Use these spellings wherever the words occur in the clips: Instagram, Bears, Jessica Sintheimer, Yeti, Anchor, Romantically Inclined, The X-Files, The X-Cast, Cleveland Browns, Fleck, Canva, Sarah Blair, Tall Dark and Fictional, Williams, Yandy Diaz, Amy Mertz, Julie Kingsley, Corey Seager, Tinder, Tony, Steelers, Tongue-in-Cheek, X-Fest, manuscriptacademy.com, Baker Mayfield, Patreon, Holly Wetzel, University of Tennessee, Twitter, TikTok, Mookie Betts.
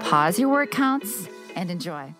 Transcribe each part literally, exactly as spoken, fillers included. pause your word counts, and enjoy.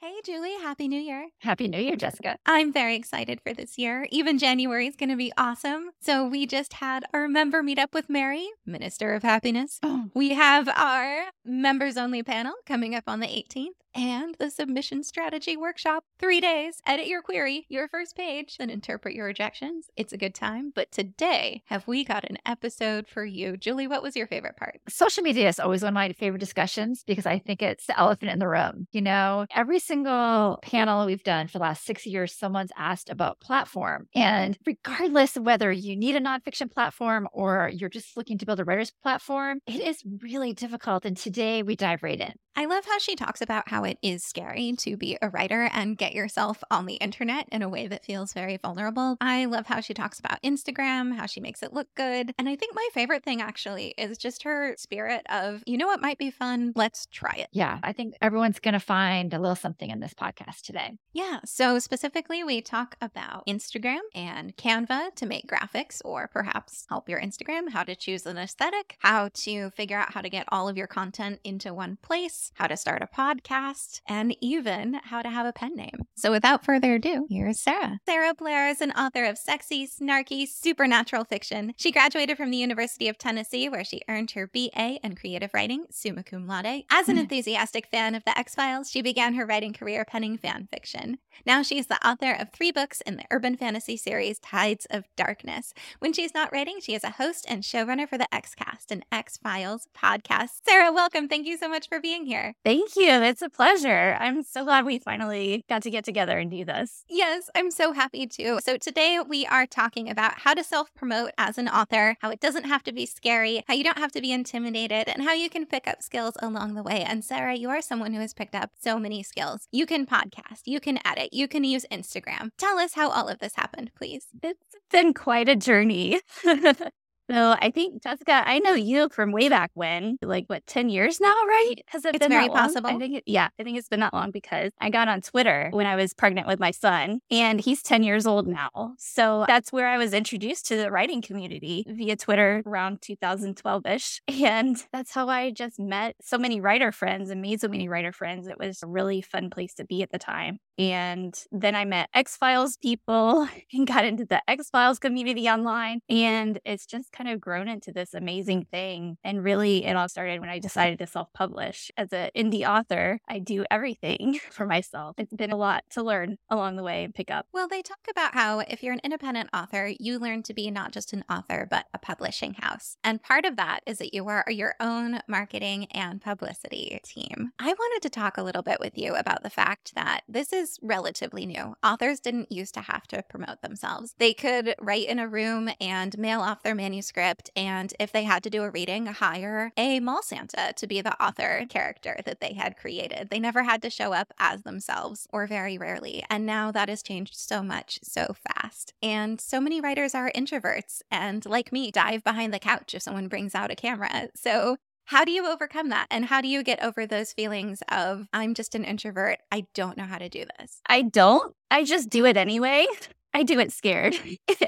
Hey, Julie. Happy New Year. Happy New Year, Jessica. I'm very excited for this year. Even January is going to be awesome. So we just had our member meetup with Mary, Minister of Happiness. Oh. We have our members-only panel coming up on the eighteenth. And the submission strategy workshop, three days, edit your query, your first page, and interpret your rejections. It's a good time. But today, have we got an episode for you. Julie, what was your favorite part? Social media is always one of my favorite discussions because I think it's the elephant in the room. You know, every single panel we've done for the last six years, someone's asked about platform. And regardless of whether you need a nonfiction platform or you're just looking to build a writer's platform, it is really difficult. And today we dive right in. I love how she talks about how it is scary to be a writer and get yourself on the internet in a way that feels very vulnerable. I love how she talks about Instagram, how she makes it look good. And I think my favorite thing actually is just her spirit of, you know what might be fun? Let's try it. Yeah, I think everyone's going to find a little something in this podcast today. Yeah, so specifically we talk about Instagram and Canva to make graphics or perhaps help your Instagram, how to choose an aesthetic, how to figure out how to get all of your content into one place, how to start a podcast, and even how to have a pen name. So without further ado, here's Sarah. Sarah Blair is an author of sexy, snarky, supernatural fiction. She graduated from the University of Tennessee, where she earned her B A in creative writing, summa cum laude. As an enthusiastic fan of The X-Files, she began her writing career penning fan fiction. Now she's the author of three books in the urban fantasy series Tides of Darkness. When she's not writing, she is a host and showrunner for The X-Cast and X-Files podcast. Sarah, welcome. Thank you so much for being here. Thank you. It's a pleasure. I'm so glad we finally got to get together and do this. Yes, I'm so happy too. So today we are talking about how to self-promote as an author, how it doesn't have to be scary, how you don't have to be intimidated, and how you can pick up skills along the way. And Sarah, you are someone who has picked up so many skills. You can podcast, you can edit, you can use Instagram. Tell us how all of this happened, please. It's been quite a journey. So I think, Jessica, I know you from way back when, like, what, ten years now, right? Has it it's been very that long? Possible. I think it, yeah, I think it's been that long because I got on Twitter when I was pregnant with my son, and he's ten years old now. So that's where I was introduced to the writing community via Twitter around two thousand twelve-ish. And that's how I just met so many writer friends and made so many writer friends. It was a really fun place to be at the time. And then I met X-Files people and got into the X-Files community online. And it's just kind of grown into this amazing thing. And really, it all started when I decided to self-publish. As an indie author, I do everything for myself. It's been a lot to learn along the way and pick up. Well, they talk about how if you're an independent author, you learn to be not just an author, but a publishing house. And part of that is that you are your own marketing and publicity team. I wanted to talk a little bit with you about the fact that this is relatively new. Authors didn't used to have to promote themselves. They could write in a room and mail off their manuscript, and if they had to do a reading, hire a mall Santa to be the author character that they had created. They never had to show up as themselves, or very rarely, and now that has changed so much so fast. And so many writers are introverts and, like me, dive behind the couch if someone brings out a camera. So how do you overcome that? And how do you get over those feelings of, I'm just an introvert, I don't know how to do this? I don't. I just do it anyway. I do it scared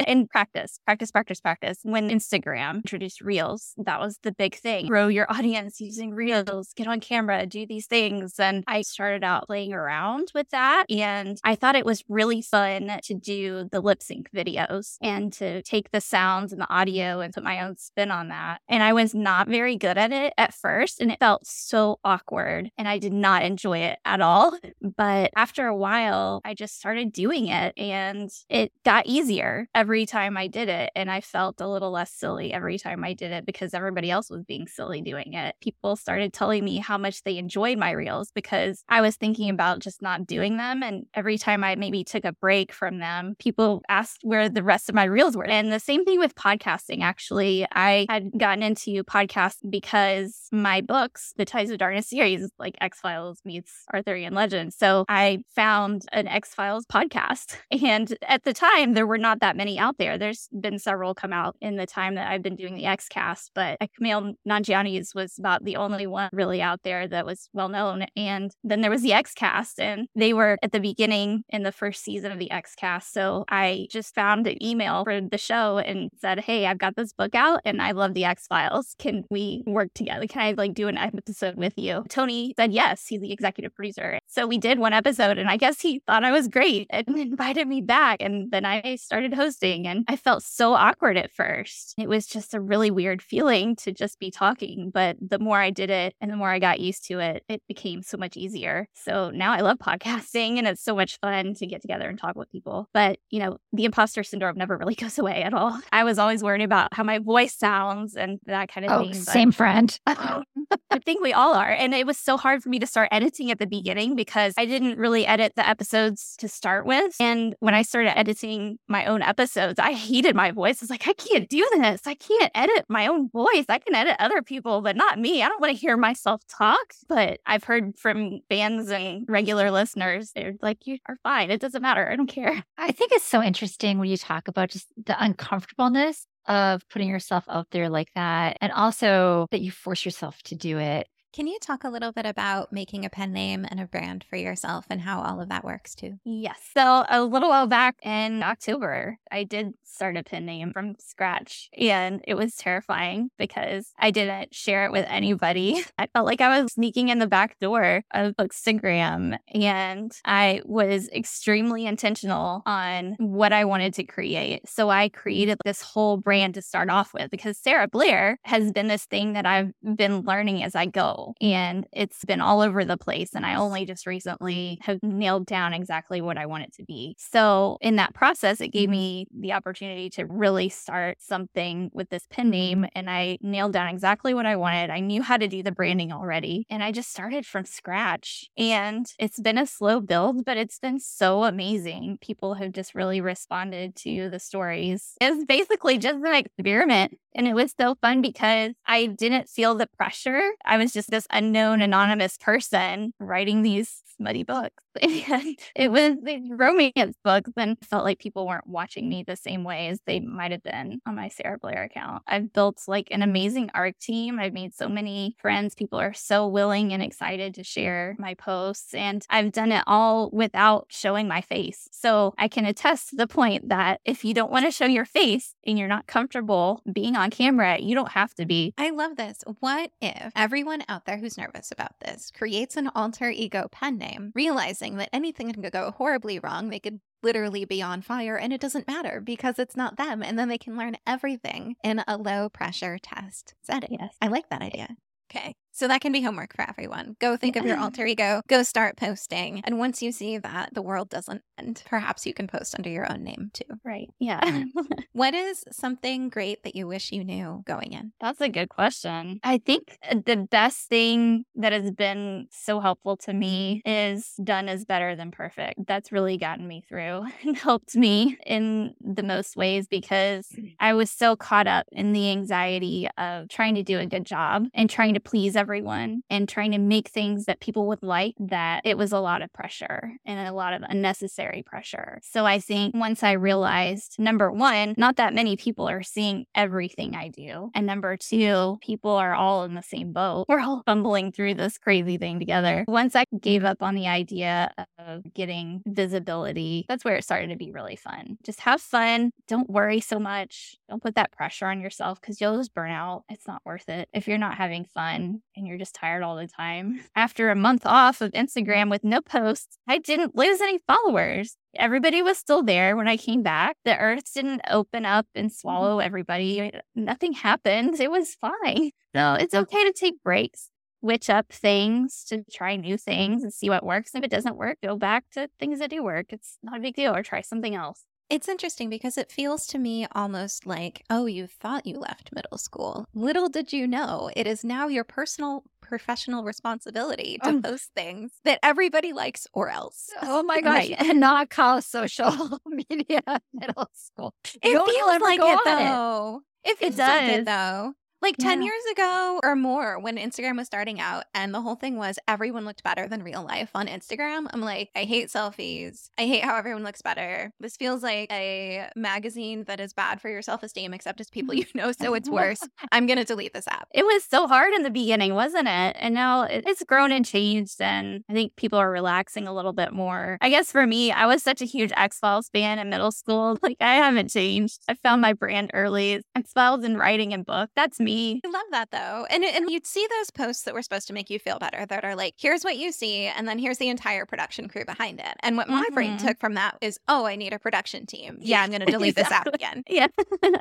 and practice, practice, practice, practice. When Instagram introduced Reels, that was the big thing. Grow your audience using Reels, get on camera, do these things. And I started out playing around with that. And I thought it was really fun to do the lip sync videos and to take the sounds and the audio and put my own spin on that. And I was not very good at it at first. And it felt so awkward. And I did not enjoy it at all. But after a while, I just started doing it. And it got easier every time I did it. And I felt a little less silly every time I did it because everybody else was being silly doing it. People started telling me how much they enjoyed my reels because I was thinking about just not doing them. And every time I maybe took a break from them, people asked where the rest of my reels were. And the same thing with podcasting, actually. I had gotten into podcasts because my books, the Tides of Darkness series, like X-Files meets Arthurian legend. So I found an X-Files podcast. And at At the time, there were not that many out there. There's been several come out in the time that I've been doing the X-Cast, but Kumail Nanjiani's was about the only one really out there that was well-known. And then there was the X-Cast, and they were at the beginning in the first season of the X-Cast. So I just found an email for the show and said, hey, I've got this book out and I love the X-Files. Can we work together? Can I like do an episode with you? Tony said yes. He's the executive producer. So we did one episode, and I guess he thought I was great and invited me back. And And then I started hosting, and I felt so awkward at first. It was just a really weird feeling to just be talking. But the more I did it and the more I got used to it, it became so much easier. So now I love podcasting, and it's so much fun to get together and talk with people. But, you know, the imposter syndrome never really goes away at all. I was always worried about how my voice sounds and that kind of oh, thing. But same friend. I think we all are. And it was so hard for me to start editing at the beginning because I didn't really edit the episodes to start with. And when I started editing my own episodes, I hated my voice. I was like, I can't do this. I can't edit my own voice. I can edit other people, but not me. I don't want to hear myself talk. But I've heard from fans and regular listeners, they're like, you are fine. It doesn't matter. I don't care. I think it's so interesting when you talk about just the uncomfortableness of putting yourself out there like that, and also that you force yourself to do it. Can you talk a little bit about making a pen name and a brand for yourself and how all of that works too? Yes. So a little while back in October, I did start a pen name from scratch, and it was terrifying because I didn't share it with anybody. I felt like I was sneaking in the back door of Bookstagram, and I was extremely intentional on what I wanted to create. So I created this whole brand to start off with because Sarah Blair has been this thing that I've been learning as I go. And it's been all over the place. And I only just recently have nailed down exactly what I want it to be. So in that process, it gave me the opportunity to really start something with this pen name. And I nailed down exactly what I wanted. I knew how to do the branding already. And I just started from scratch. And it's been a slow build, but it's been so amazing. People have just really responded to the stories. It's basically just an experiment. And it was so fun because I didn't feel the pressure. I was just this unknown, anonymous person writing these smutty books. And it was these romance books, and I felt like people weren't watching me the same way as they might have been on my Sarah Blair account. I've built like an amazing art team. I've made so many friends. People are so willing and excited to share my posts. And I've done it all without showing my face. So I can attest to the point that if you don't want to show your face and you're not comfortable being on camera, you don't have to be. I love this. What if everyone out there who's nervous about this creates an alter ego pen name, realizing that anything can go horribly wrong? They could literally be on fire, and it doesn't matter because it's not them. And then they can learn everything in a low pressure test setting. Yes. I like that idea. Okay. So that can be homework for everyone. Go think yeah. of your alter ego. Go start posting. And once you see that the world doesn't end, perhaps you can post under your own name too. Right. Yeah. What is something great that you wish you knew going in? That's a good question. I think the best thing that has been so helpful to me is done is better than perfect. That's really gotten me through and helped me in the most ways because I was so caught up in the anxiety of trying to do a good job and trying to please everyone and trying to make things that people would like, that it was a lot of pressure and a lot of unnecessary pressure. So I think once I realized, number one, not that many people are seeing everything I do. And number two, people are all in the same boat. We're all fumbling through this crazy thing together. Once I gave up on the idea of getting visibility, that's where it started to be really fun. Just have fun. Don't worry so much. Don't put that pressure on yourself because you'll just burn out. It's not worth it if you're not having fun and you're just tired all the time. After a month off of Instagram with no posts, I didn't lose any followers. Everybody was still there when I came back. The earth didn't open up and swallow everybody. Nothing happened. It was fine. So it's okay to take breaks, switch up things, to try new things and see what works. If it doesn't work, go back to things that do work. It's not a big deal, or try something else. It's interesting because it feels to me almost like, oh, you thought you left middle school. Little did you know, it is now your personal professional responsibility to um, post things that everybody likes or else. Oh my gosh. Right. And not call social media middle school. It Don't feels like it though. It, it feels it does. like it though. Like yeah. ten years ago or more when Instagram was starting out and the whole thing was everyone looked better than real life on Instagram. I'm like, I hate selfies. I hate how everyone looks better. This feels like a magazine that is bad for your self-esteem except it's people you know, so it's worse. I'm going to delete this app. It was so hard in the beginning, wasn't it? And now it's grown and changed and I think people are relaxing a little bit more. I guess for me, I was such a huge X-Files fan in middle school. Like I haven't changed. I found my brand early. X-Files and writing and book. That's me. I love that, though. And and you'd see those posts that were supposed to make you feel better that are like, here's what you see, and then here's the entire production crew behind it. And what my mm-hmm. brain took from that is, oh, I need a production team. Yeah, I'm going to delete exactly. this app again. Yeah.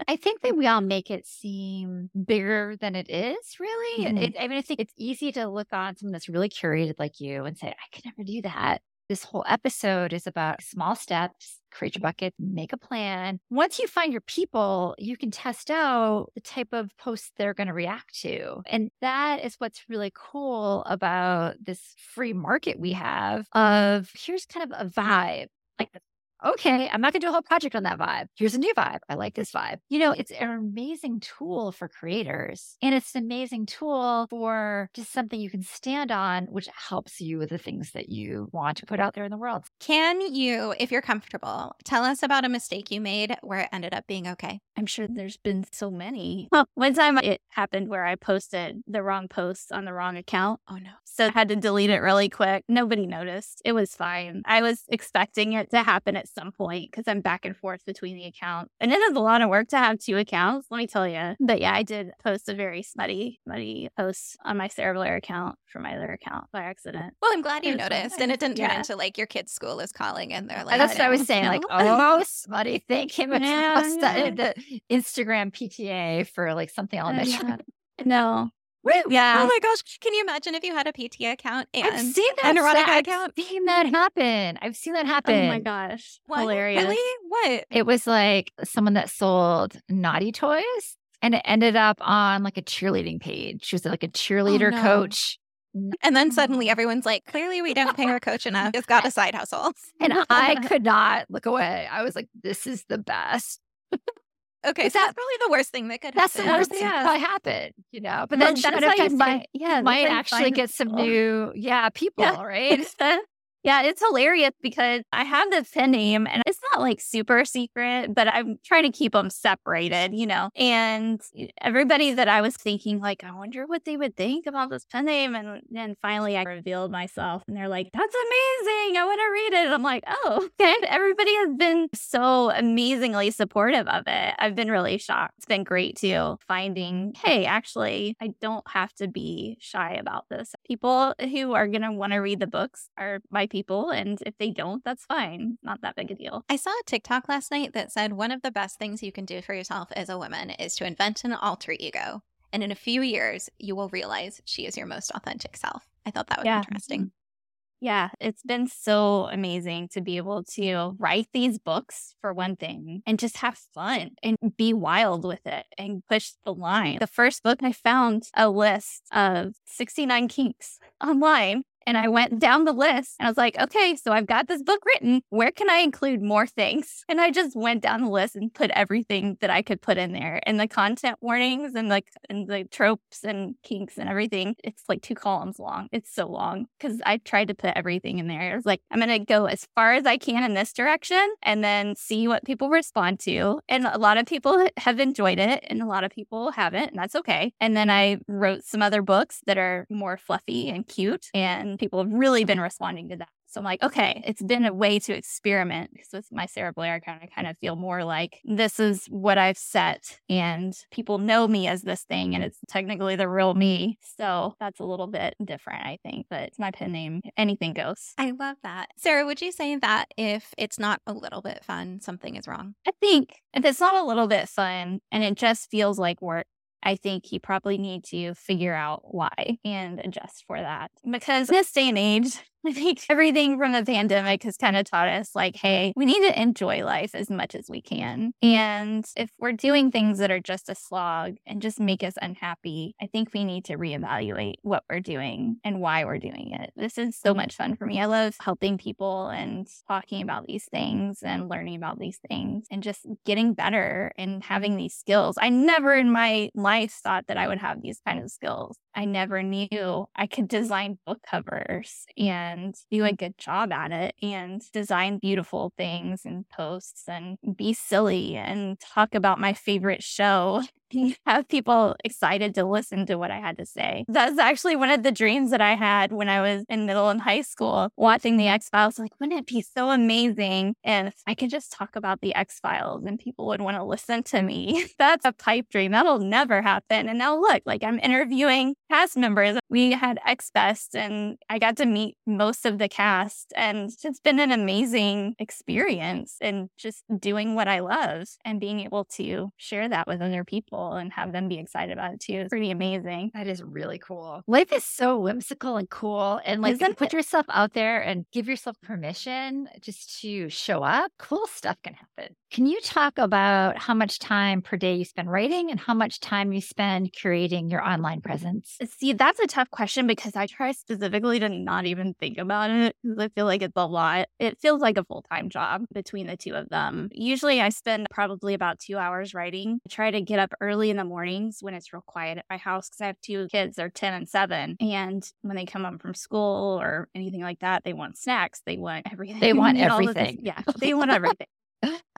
I think that we all make it seem bigger than it is, really. Mm-hmm. It, I mean, I think it's easy to look on someone that's really curated like you and say, I could never do that. This whole episode is about small steps. Create your bucket, make a plan. Once you find your people, you can test out the type of posts they're going to react to. And that is what's really cool about this free market we have of here's kind of a vibe. Like, okay, I'm not going to do a whole project on that vibe. Here's a new vibe. I like this vibe. You know, it's an amazing tool for creators. And it's an amazing tool for just something you can stand on, which helps you with the things that you want to put out there in the world. Can you, if you're comfortable, tell us about a mistake you made where it ended up being okay? I'm sure there's been so many. Well, one time it happened where I posted the wrong post on the wrong account. Oh, no. So I had to delete it really quick. Nobody noticed. It was fine. I was expecting it to happen at some point because I'm back and forth between the accounts. And it is a lot of work to have two accounts, let me tell you. But yeah, I did post a very smutty, smutty post on my Sarah Blair account from my other account by accident. Well, I'm glad you noticed. Fun. And it didn't turn yeah. into like your kid's school is calling and they're like, that's what I was saying. Like, oh, smutty. Thank him. Yeah, yeah. The Instagram P T A for like something elementary. No. Wait, yeah. Oh my gosh. Can you imagine if you had a P T A account and I've seen that, an erotic I've account? I've seen that happen. I've seen that happen. Oh my gosh. What? Hilarious. Really? What? It was like someone that sold naughty toys and it ended up on like a cheerleading page. She was like a cheerleader oh, no. coach. And then suddenly everyone's like, clearly we don't pay our coach enough. It's got a side hustle. And I could not look away. I was like, this is the best. Okay, so that, that's probably the worst thing that could happen. That's the worst thing yeah. that could happen, you know. But then that's how you might, yeah, might actually get some people. new, yeah, people, yeah. right? Yeah, it's hilarious because I have the pen name and it's not like super secret, but I'm trying to keep them separated, you know. And everybody that I was thinking like, I wonder what they would think about this pen name. And then finally I revealed myself and they're like, that's amazing. I want to read it. And I'm like, oh, okay. Everybody has been so amazingly supportive of it. I've been really shocked. It's been great too, finding, hey, actually, I don't have to be shy about this. People who are going to want to read the books are my people, and if they don't, that's fine. Not that big a deal. I saw a TikTok last night that said one of the best things you can do for yourself as a woman is to invent an alter ego, and in a few years you will realize she is your most authentic self. I thought that was yeah. interesting. Yeah, it's been so amazing to be able to write these books for one thing and just have fun and be wild with it and push the line. The first book, I found a list of sixty-nine kinks online. And I went down the list and I was like, okay, so I've got this book written. Where can I include more things? And I just went down the list and put everything that I could put in there. And the content warnings and like and the tropes and kinks and everything. It's like two columns long. It's so long because I tried to put everything in there. I was like, I'm going to go as far as I can in this direction and then see what people respond to. And a lot of people have enjoyed it and a lot of people haven't. And that's okay. And then I wrote some other books that are more fluffy and cute, and And people have really been responding to that. So I'm like, okay, it's been a way to experiment. Because with my Sarah Blair account, I kind of feel more like this is what I've set and people know me as this thing and it's technically the real me. So that's a little bit different, I think, but it's my pen name. Anything goes. I love that. Sarah, would you say that if it's not a little bit fun, something is wrong? I think if it's not a little bit fun and it just feels like work, I think you probably need to figure out why and adjust for that. Because in this day and age, I think everything from the pandemic has kind of taught us like, hey, we need to enjoy life as much as we can. And if we're doing things that are just a slog and just make us unhappy, I think we need to reevaluate what we're doing and why we're doing it. This is so much fun for me. I love helping people and talking about these things and learning about these things and just getting better and having these skills. I never in my life thought that I would have these kind of skills. I never knew I could design book covers and And do a good job at it and design beautiful things and posts and be silly and talk about my favorite show. Have people excited to listen to what I had to say. That's actually one of the dreams that I had when I was in middle and high school, watching The X-Files. Like, wouldn't it be so amazing if I could just talk about The X-Files and people would want to listen to me? That's a pipe dream. That'll never happen. And now look, like I'm interviewing cast members. We had X-Fest and I got to meet most of the cast. And it's been an amazing experience and just doing what I love and being able to share that with other people and have them be excited about it too. It's pretty amazing. That is really cool. Life is so whimsical and cool. And like, Isn't put it? yourself out there and give yourself permission just to show up. Cool stuff can happen. Can you talk about how much time per day you spend writing and how much time you spend curating your online presence? See, that's a tough question because I try specifically to not even think about it because I feel like it's a lot. It feels like a full-time job between the two of them. Usually I spend probably about two hours writing. I try to get up early. Early in the mornings when it's real quiet at my house because I have two kids. They're ten and seven. And when they come home from school or anything like that, they want snacks. They want everything. They want everything. Yeah, they want everything.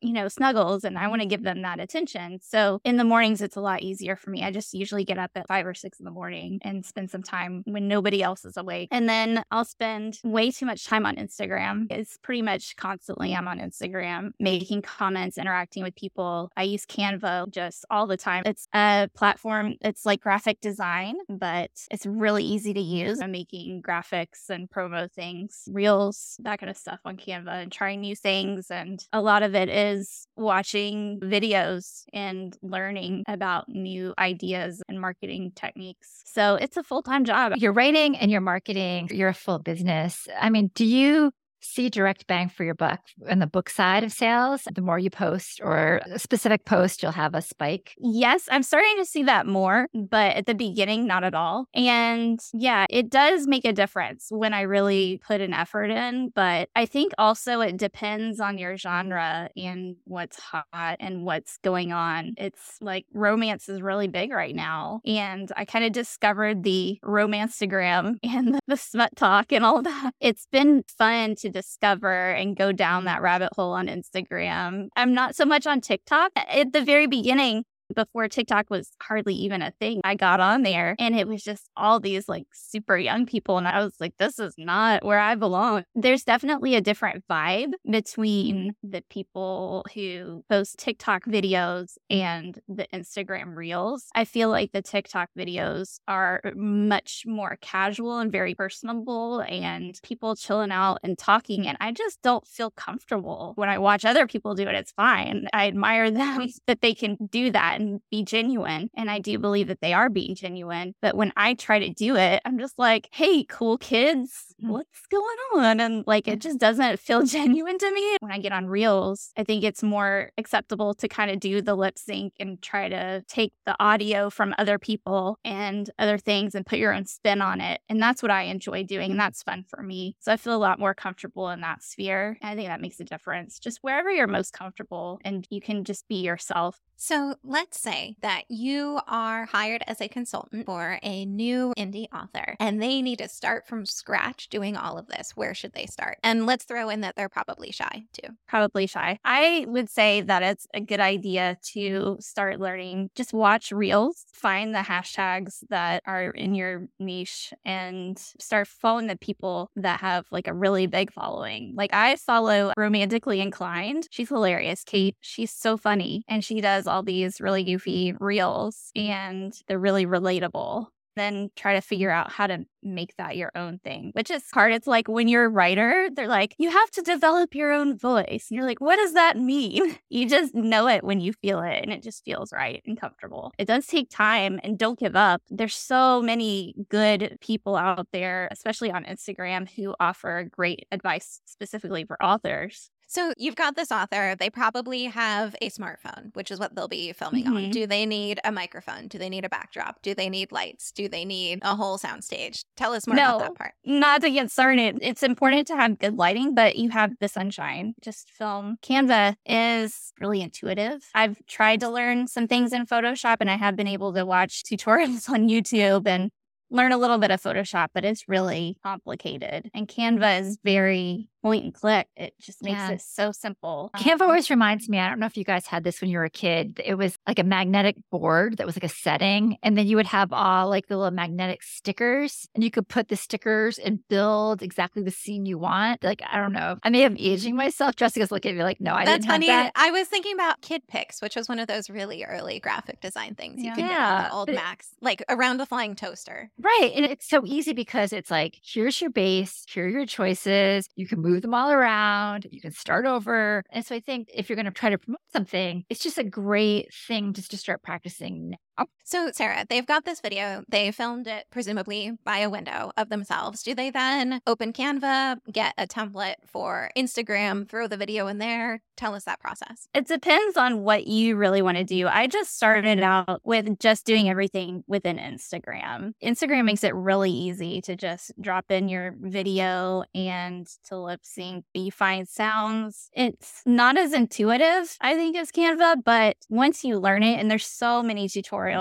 You know, snuggles, and I want to give them that attention. So in the mornings, it's a lot easier for me. I just usually get up at five or six in the morning and spend some time when nobody else is awake. And then I'll spend way too much time on Instagram. It's pretty much constantly I'm on Instagram, making comments, interacting with people. I use Canva just all the time. It's a platform. It's like graphic design, but it's really easy to use. I'm making graphics and promo things, reels, that kind of stuff on Canva and trying new things. And a lot of it is is watching videos and learning about new ideas and marketing techniques. So it's a full-time job. You're writing and you're marketing. You're a full business. I mean, do you see direct bang for your buck on the book side of sales? The more you post or a specific post, you'll have a spike. Yes, I'm starting to see that more, but at the beginning, not at all. And yeah, it does make a difference when I really put an effort in. But I think also it depends on your genre and what's hot and what's going on. It's like romance is really big right now. And I kind of discovered the Romanceagram and the smut talk and all that. It's been fun to discover and go down that rabbit hole on Instagram. I'm not so much on TikTok. At the very beginning, before TikTok was hardly even a thing, I got on there and it was just all these like super young people. And I was like, this is not where I belong. There's definitely a different vibe between the people who post TikTok videos and the Instagram reels. I feel like the TikTok videos are much more casual and very personable and people chilling out and talking. And I just don't feel comfortable when I watch other people do it. It's fine. I admire them that they can do that and be genuine. And I do believe that they are being genuine. But when I try to do it, I'm just like, hey, cool kids, what's going on? And like, it just doesn't feel genuine to me. When I get on reels, I think it's more acceptable to kind of do the lip sync and try to take the audio from other people and other things and put your own spin on it. And that's what I enjoy doing. And that's fun for me. So I feel a lot more comfortable in that sphere. And I think that makes a difference. Just wherever you're most comfortable and you can just be yourself. So let's say that you are hired as a consultant for a new indie author and they need to start from scratch doing all of this. Where should they start? And let's throw in that they're probably shy too. Probably shy. I would say that it's a good idea to start learning. Just watch reels, find the hashtags that are in your niche and start following the people that have like a really big following. Like I follow Romantically Inclined. She's hilarious, Kate. She's so funny and she does all these really goofy reels and they're really relatable. then try to figure out how to make that your own thing, which is hard. It's like when you're a writer, they're like, you have to develop your own voice. And you're like, what does that mean? You just know it when you feel it, and it just feels right and comfortable. It does take time, and don't give up. There's so many good people out there, especially on Instagram, who offer great advice specifically for authors. So you've got this author. They probably have a smartphone, which is what they'll be filming mm-hmm. on. Do they need a microphone? Do they need a backdrop? Do they need lights? Do they need a whole soundstage? Tell us more no, about that part. Not to get started. It's important to have good lighting, but you have the sunshine. Just film. Canva is really intuitive. I've tried to learn some things in Photoshop, and I have been able to watch tutorials on YouTube and learn a little bit of Photoshop, but it's really complicated. And Canva is very point and click. It just makes yeah. it so simple. Canva always reminds me, I don't know if you guys had this when you were a kid. It was like a magnetic board that was like a setting. And then you would have all like the little magnetic stickers, and you could put the stickers and build exactly the scene you want. Like, I don't know. I may have aging myself. Jessica's looking at me like, no, I That's didn't funny. have that. I was thinking about Kid Pics, which was one of those really early graphic design things. You yeah. could get on the old but Macs, like around the flying toaster. Right. And it's so easy because it's like, here's your base, here are your choices. You can move Move them all around. You can start over. And so I think if you're going to try to promote something, it's just a great thing just to start practicing now. So Sarah, they've got this video. They filmed it presumably by a window of themselves. Do they then open Canva, get a template for Instagram, throw the video in there? Tell us that process. It depends on what you really want to do. I just started out with just doing everything within Instagram. Instagram makes it really easy to just drop in your video and to look sync, but you find sounds. It's not as intuitive, I think, as Canva, but once you learn it, and there's so many tutorials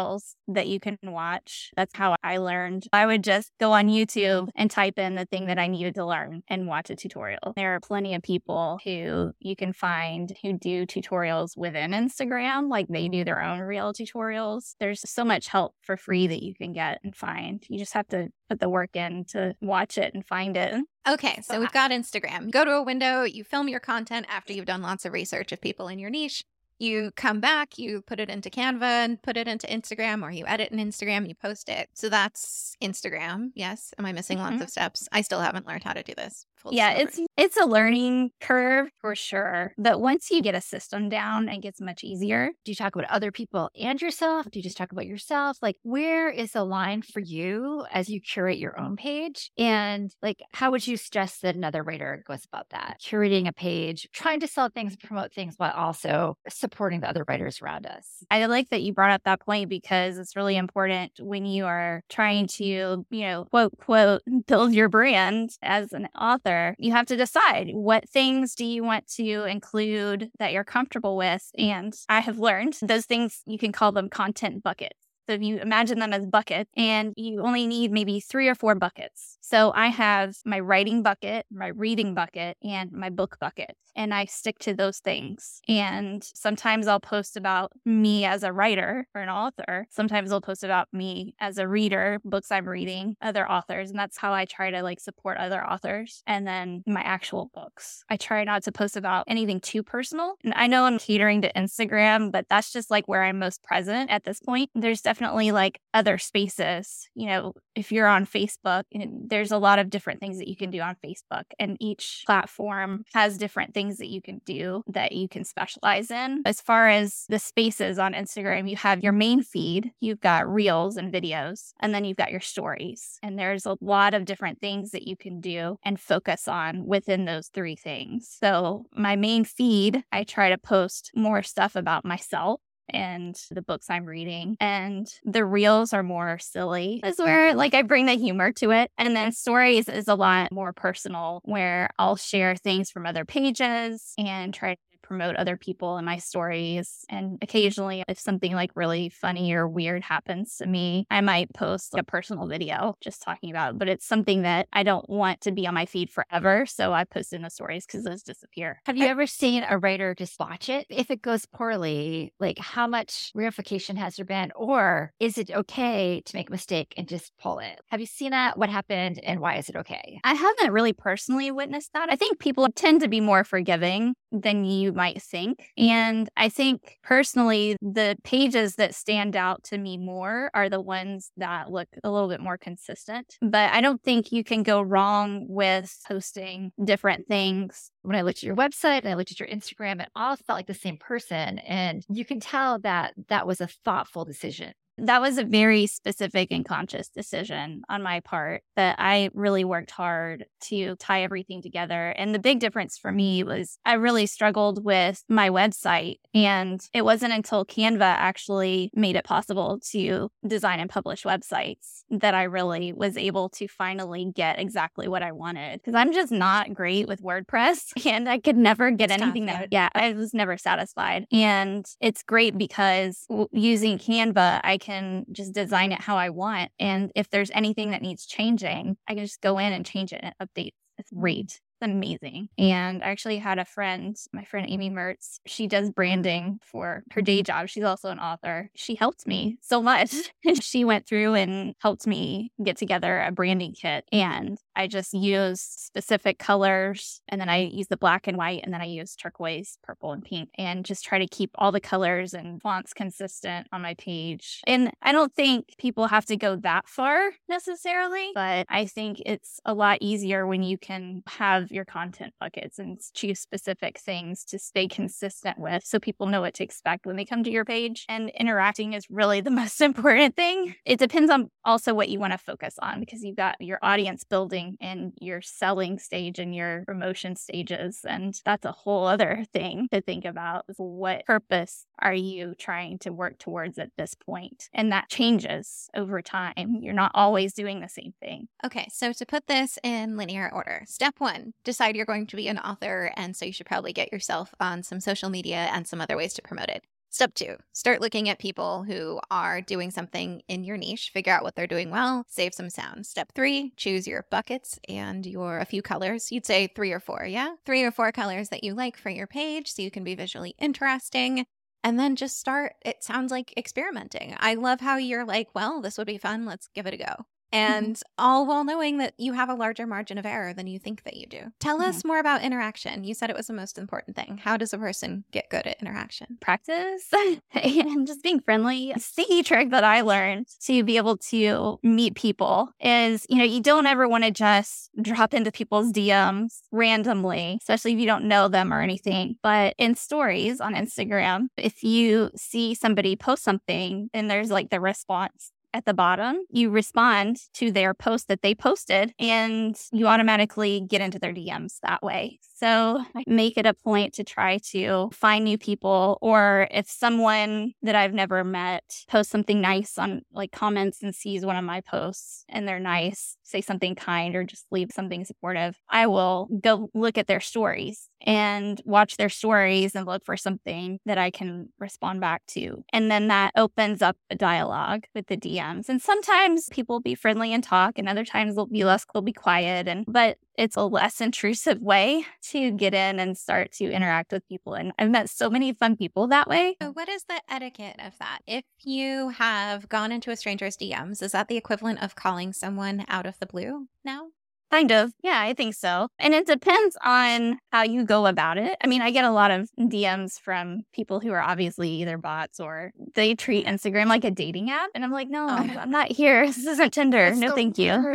that you can watch. That's how I learned. I would just go on YouTube and type in the thing that I needed to learn and watch a tutorial. There are plenty of people who you can find who do tutorials within Instagram, like they do their own real tutorials. There's so much help for free that you can get and find. You just have to put the work in to watch it and find it. Okay, so we've got Instagram. Go to a window, you film your content after you've done lots of research of people in your niche. You come back, you put it into Canva and put it into Instagram, or you edit in Instagram, you post it. So that's Instagram. Yes. Am I missing mm-hmm. lots of steps? I still haven't learned how to do this. Full yeah, story. it's it's a learning curve for sure. But once you get a system down, it gets much easier. Do you talk about other people and yourself? Do you just talk about yourself? Like, where is the line for you as you curate your own page? And like, how would you suggest that another writer goes about that? Curating a page, trying to sell things, promote things, while also supporting supporting the other writers around us. I like that you brought up that point, because it's really important when you are trying to, you know, quote, quote, build your brand as an author. You have to decide what things do you want to include that you're comfortable with. And I have learned those things, you can call them content buckets. So if you imagine them as buckets, and you only need maybe three or four buckets. So I have my writing bucket, my reading bucket, and my book bucket. And I stick to those things. And sometimes I'll post about me as a writer or an author. Sometimes I'll post about me as a reader, books I'm reading, other authors. And that's how I try to like support other authors. And then my actual books. I try not to post about anything too personal. And I know I'm catering to Instagram, but that's just like where I'm most present at this point. There's definitely Definitely like other spaces. You know, if you're on Facebook, there's a lot of different things that you can do on Facebook, and each platform has different things that you can do that you can specialize in. As far as the spaces on Instagram, you have your main feed, you've got reels and videos, and then you've got your stories. And there's a lot of different things that you can do and focus on within those three things. So my main feed, I try to post more stuff about myself and the books I'm reading. And the reels are more silly. That's where like I bring the humor to it. And then stories is a lot more personal, where I'll share things from other pages and try to promote other people in my stories. And occasionally, if something like really funny or weird happens to me, I might post like a personal video just talking about it. But it's something that I don't want to be on my feed forever, so I post in the stories because those disappear. Have you ever seen a writer just watch it? If it goes poorly, like how much ramification has there been? Or is it okay to make a mistake and just pull it? Have you seen that? What happened and why is it okay? I haven't really personally witnessed that. I think people tend to be more forgiving than you might think. And I think personally, the pages that stand out to me more are the ones that look a little bit more consistent. But I don't think you can go wrong with posting different things. When I looked at your website and I looked at your Instagram, it all felt like the same person. And you can tell that that was a thoughtful decision. That was a very specific and conscious decision on my part, but I really worked hard to tie everything together. And the big difference for me was I really struggled with my website. And it wasn't until Canva actually made it possible to design and publish websites that I really was able to finally get exactly what I wanted. Because I'm just not great with WordPress and I could never get it's anything that, yeah, I was never satisfied. And it's great because using Canva, I can can just design it how I want. And if there's anything that needs changing, I can just go in and change it and update. It's great. It's amazing. And I actually had a friend, my friend Amy Mertz, she does branding for her day job. She's also an author. She helped me so much. She went through and helped me get together a branding kit. And I just used specific colors, and then I used the black and white, and then I used turquoise, purple, and pink, and just try to keep all the colors and fonts consistent on my page. And I don't think people have to go that far necessarily, but I think it's a lot easier when you can have your content buckets and choose specific things to stay consistent with so people know what to expect when they come to your page. And interacting is really the most important thing. It depends on also what you want to focus on, because you've got your audience building and your selling stage and your promotion stages. And that's a whole other thing to think about. What purpose are you trying to work towards at this point? And that changes over time. You're not always doing the same thing. Okay, so to put this in linear order, step one, decide you're going to be an author. And so you should probably get yourself on some social media and some other ways to promote it. Step two, start looking at people who are doing something in your niche, figure out what they're doing well, save some sound. Step three, choose your buckets and your a few colors. You'd say three or four, yeah? Three or four colors that you like for your page so you can be visually interesting. And then just start, it sounds like experimenting. I love how you're like, well, this would be fun. Let's give it a go. And mm-hmm. all while knowing that you have a larger margin of error than you think that you do. Tell mm-hmm. us more about interaction. You said it was the most important thing. How does a person get good at interaction? Practice and just being friendly. The trick that I learned to be able to meet people is, you know, you don't ever want to just drop into people's D Ms randomly, especially if you don't know them or anything. But in stories on Instagram, if you see somebody post something and there's like the response at the bottom, you respond to their post that they posted and you automatically get into their D Ms that way. So I make it a point to try to find new people, or if someone that I've never met posts something nice on like comments and sees one of my posts and they're nice, say something kind or just leave something supportive, I will go look at their stories and watch their stories and look for something that I can respond back to. And then that opens up a dialogue with the D Ms. And sometimes people will be friendly and talk, and other times they'll be less, they'll be quiet. And but it's a less intrusive way to get in and start to interact with people. And I've met so many fun people that way. So what is the etiquette of that? If you have gone into a stranger's D Ms, is that the equivalent of calling someone out of the blue now? Kind of. Yeah, I think so. And it depends on how you go about it. I mean, I get a lot of D Ms from people who are obviously either bots or they treat Instagram like a dating app. And I'm like, no, oh. I'm not here. This isn't Tinder. That's no, thank you.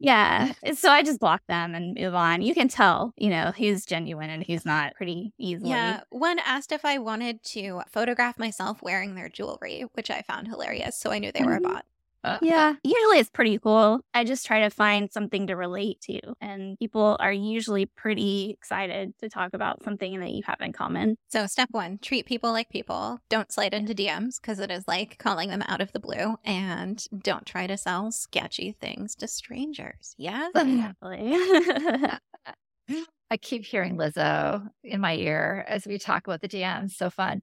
Yeah. So I just block them and move on. You can tell, you know, who's genuine and who's not pretty easily. Yeah. One asked if I wanted to photograph myself wearing their jewelry, which I found hilarious. So I knew they were a bot. Uh, yeah, usually it's pretty cool. I just try to find something to relate to. And people are usually pretty excited to talk about something that you have in common. So step one, treat people like people. Don't slide into D Ms because it is like calling them out of the blue. And don't try to sell sketchy things to strangers. Yeah? Exactly. I keep hearing Lizzo in my ear as we talk about the D Ms. So fun.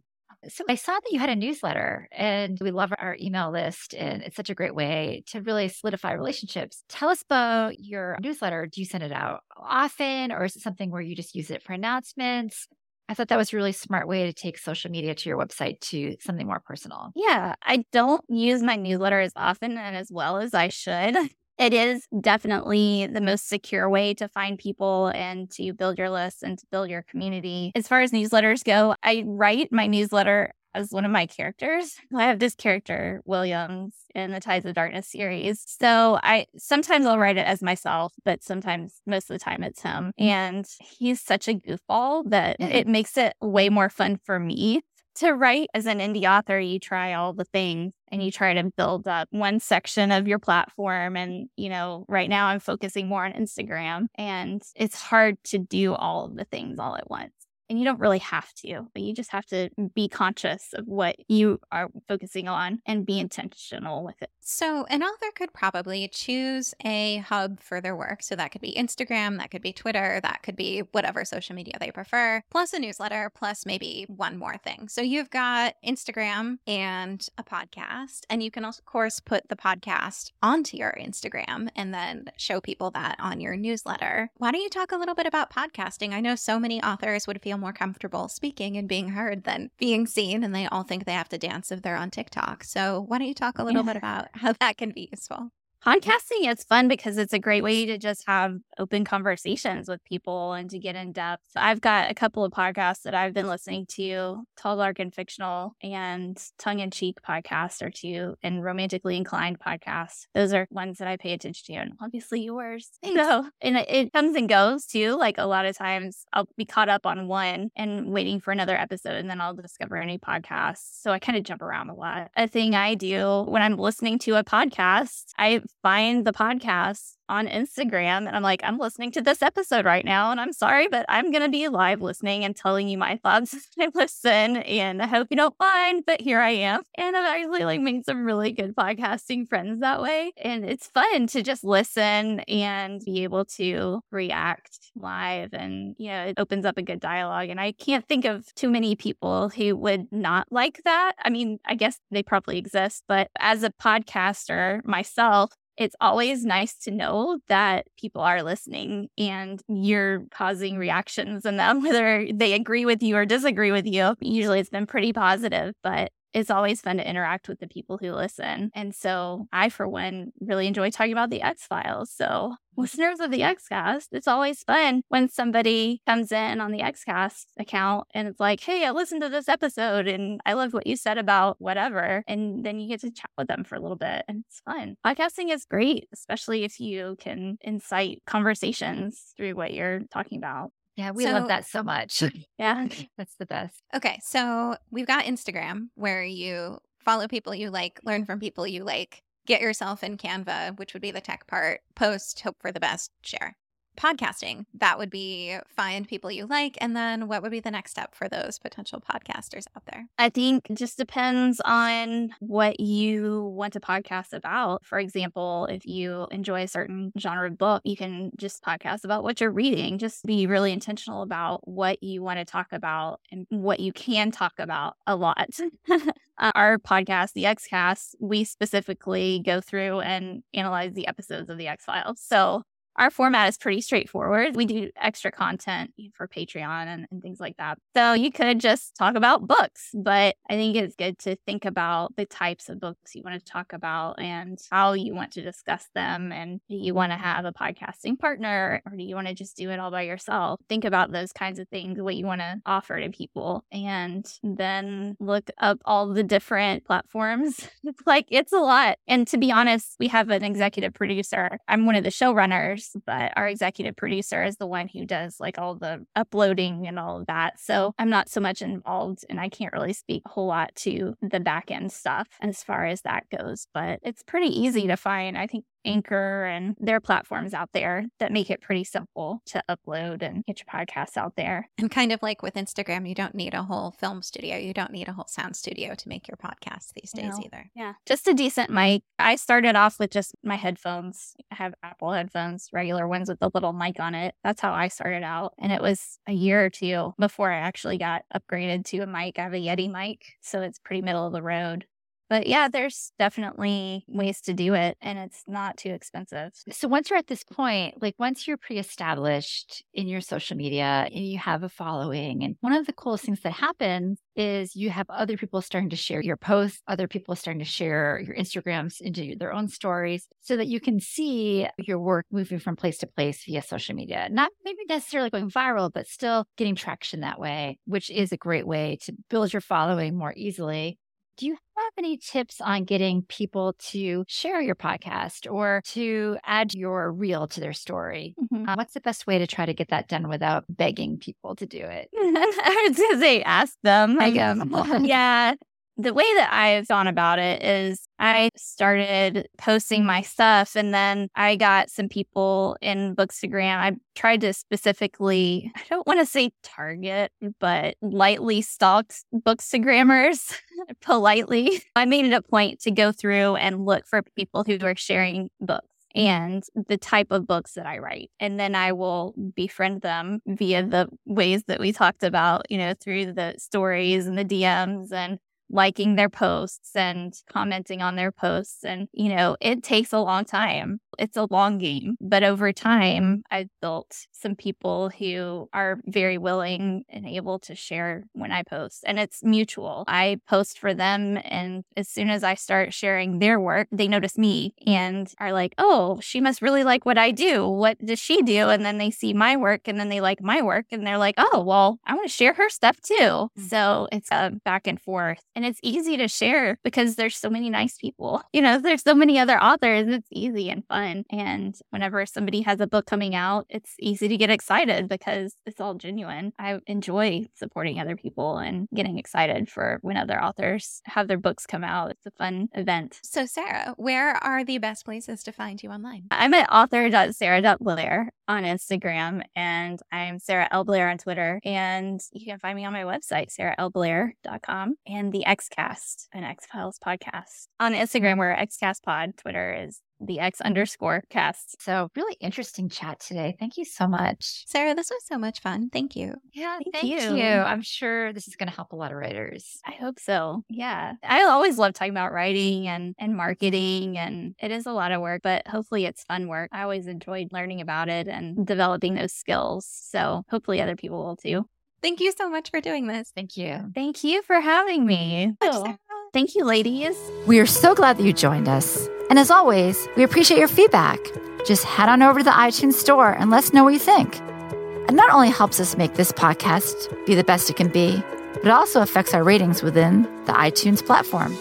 So I saw that you had a newsletter, and we love our email list, and it's such a great way to really solidify relationships. Tell us about your newsletter. Do you send it out often, or is it something where you just use it for announcements? I thought that was a really smart way to take social media to your website to something more personal. Yeah, I don't use my newsletter as often and as well as I should. It is definitely the most secure way to find people and to build your list and to build your community. As far as newsletters go, I write my newsletter as one of my characters. I have this character, Williams, in the Tides of Darkness series. So I sometimes I'll write it as myself, but sometimes most of the time it's him. And he's such a goofball that it makes it way more fun for me to write. As an indie author, you try all the things and you try to build up one section of your platform. And, you know, right now I'm focusing more on Instagram, and it's hard to do all of the things all at once. And you don't really have to, but you just have to be conscious of what you are focusing on and be intentional with it. So an author could probably choose a hub for their work. So that could be Instagram, that could be Twitter, that could be whatever social media they prefer, plus a newsletter, plus maybe one more thing. So you've got Instagram and a podcast, and you can, of course, put the podcast onto your Instagram and then show people that on your newsletter. Why don't you talk a little bit about podcasting? I know so many authors would feel more comfortable speaking and being heard than being seen, and they all think they have to dance if they're on TikTok. So why don't you talk a little yeah. bit about how that can be useful? Podcasting is fun because it's a great way to just have open conversations with people and to get in depth. I've got a couple of podcasts that I've been listening to. Tall, Dark, and Fictional and Tongue-in-Cheek podcast are two, and Romantically Inclined podcast. Those are ones that I pay attention to, and obviously yours. So, and it comes and goes too. Like a lot of times I'll be caught up on one and waiting for another episode, and then I'll discover a new podcast. So I kind of jump around a lot. A thing I do when I'm listening to a podcast, I find the podcast on Instagram, and I'm like, I'm listening to this episode right now, and I'm sorry, but I'm going to be live listening and telling you my thoughts as I listen, and I hope you don't mind, but here I am. And I've actually like made some really good podcasting friends that way, and it's fun to just listen and be able to react live, and you know, it opens up a good dialogue. And I can't think of too many people who would not like that. I mean, I guess they probably exist, but as a podcaster myself, it's always nice to know that people are listening and you're causing reactions in them, whether they agree with you or disagree with you. Usually it's been pretty positive, but it's always fun to interact with the people who listen. And so I, for one, really enjoy talking about The X-Files. So listeners of The X-Cast, it's always fun when somebody comes in on the X-Cast account and it's like, hey, I listened to this episode and I loved what you said about whatever. And then you get to chat with them for a little bit, and it's fun. Podcasting is great, especially if you can incite conversations through what you're talking about. Yeah, we so, love that so much. Yeah, that's the best. Okay, so we've got Instagram, where you follow people you like, learn from people you like, get yourself in Canva, which would be the tech part, post, hope for the best, share. Podcasting, that would be find people you like. And then what would be the next step for those potential podcasters out there? I think it just depends on what you want to podcast about. For example, if you enjoy a certain genre of book, you can just podcast about what you're reading. Just be really intentional about what you want to talk about and what you can talk about a lot. Our podcast, The X-Cast, we specifically go through and analyze the episodes of The X-Files. So our format is pretty straightforward. We do extra content for Patreon and, and things like that. So you could just talk about books, but I think it's good to think about the types of books you want to talk about and how you want to discuss them. And do you want to have a podcasting partner, or do you want to just do it all by yourself? Think about those kinds of things, what you want to offer to people, and then look up all the different platforms. It's like, it's a lot. And to be honest, we have an executive producer. I'm one of the showrunners, but our executive producer is the one who does like all the uploading and all of that. So I'm not so much involved, and I can't really speak a whole lot to the back end stuff as far as that goes, but it's pretty easy to find. I think Anchor and their platforms out there that make it pretty simple to upload and get your podcasts out there. And kind of like with Instagram, you don't need a whole film studio. You don't need a whole sound studio to make your podcast these days no. either. Yeah. Just a decent mic. I started off with just my headphones. I have Apple headphones, regular ones with a little mic on it. That's how I started out. And it was a year or two before I actually got upgraded to a mic. I have a Yeti mic, so it's pretty middle of the road. But yeah, there's definitely ways to do it, and it's not too expensive. So once you're at this point, like once you're pre-established in your social media and you have a following, and one of the coolest things that happens is you have other people starting to share your posts, other people starting to share your Instagrams into their own stories so that you can see your work moving from place to place via social media. Not maybe necessarily going viral, but still getting traction that way, which is a great way to build your following more easily. Do you have any tips on getting people to share your podcast or to add your reel to their story? Mm-hmm. Uh, what's the best way to try to get that done without begging people to do it? I was going to say, ask them. I guess. Yeah. The way that I've gone about it is I started posting my stuff, and then I got some people in Bookstagram. I tried to specifically, I don't want to say target, but lightly stalked Bookstagrammers politely. I made it a point to go through and look for people who were sharing books and the type of books that I write. And then I will befriend them via the ways that we talked about, you know, through the stories and the D Ms and liking their posts and commenting on their posts. And, you know, it takes a long time. It's a long game. But over time, I've built some people who are very willing and able to share when I post. And it's mutual. I post for them. And as soon as I start sharing their work, they notice me and are like, oh, she must really like what I do. What does she do? And then they see my work and then they like my work. And they're like, oh, well, I want to share her stuff too. Mm-hmm. So it's a back and forth. And it's easy to share because there's so many nice people. You know, there's so many other authors. It's easy and fun. And whenever somebody has a book coming out, it's easy to get excited because it's all genuine. I enjoy supporting other people and getting excited for when other authors have their books come out. It's a fun event. So Sarah, where are the best places to find you online? I'm at author dot sarah dot blair on Instagram, and I'm Sarah L. Blair on Twitter. And you can find me on my website, sarah l blair dot com, and the The X-Cast, an X-Files podcast. On Instagram, we're X-Cast Pod. Twitter is the X underscore cast. So really interesting chat today. Thank you so much. Sarah, this was so much fun. Thank you. Yeah, thank, thank you. you. I'm sure this is going to help a lot of writers. I hope so. Yeah. I always love talking about writing and, and marketing, and it is a lot of work, but hopefully it's fun work. I always enjoyed learning about it and developing those skills. So hopefully other people will too. Thank you so much for doing this. Thank you. Thank you for having me. Oh. Thank you, ladies. We are so glad that you joined us. And as always, we appreciate your feedback. Just head on over to the iTunes store and let us know what you think. It not only helps us make this podcast be the best it can be, but it also affects our ratings within the iTunes platform.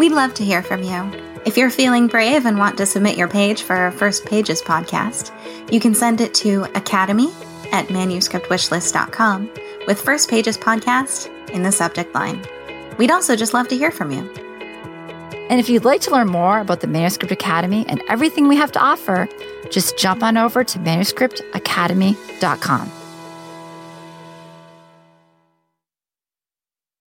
We'd love to hear from you. If you're feeling brave and want to submit your page for our First Pages podcast, you can send it to academy at manuscript wish list dot com with First Pages Podcast in the subject line. We'd also just love to hear from you. And if you'd like to learn more about the Manuscript Academy and everything we have to offer, just jump on over to manuscript academy dot com.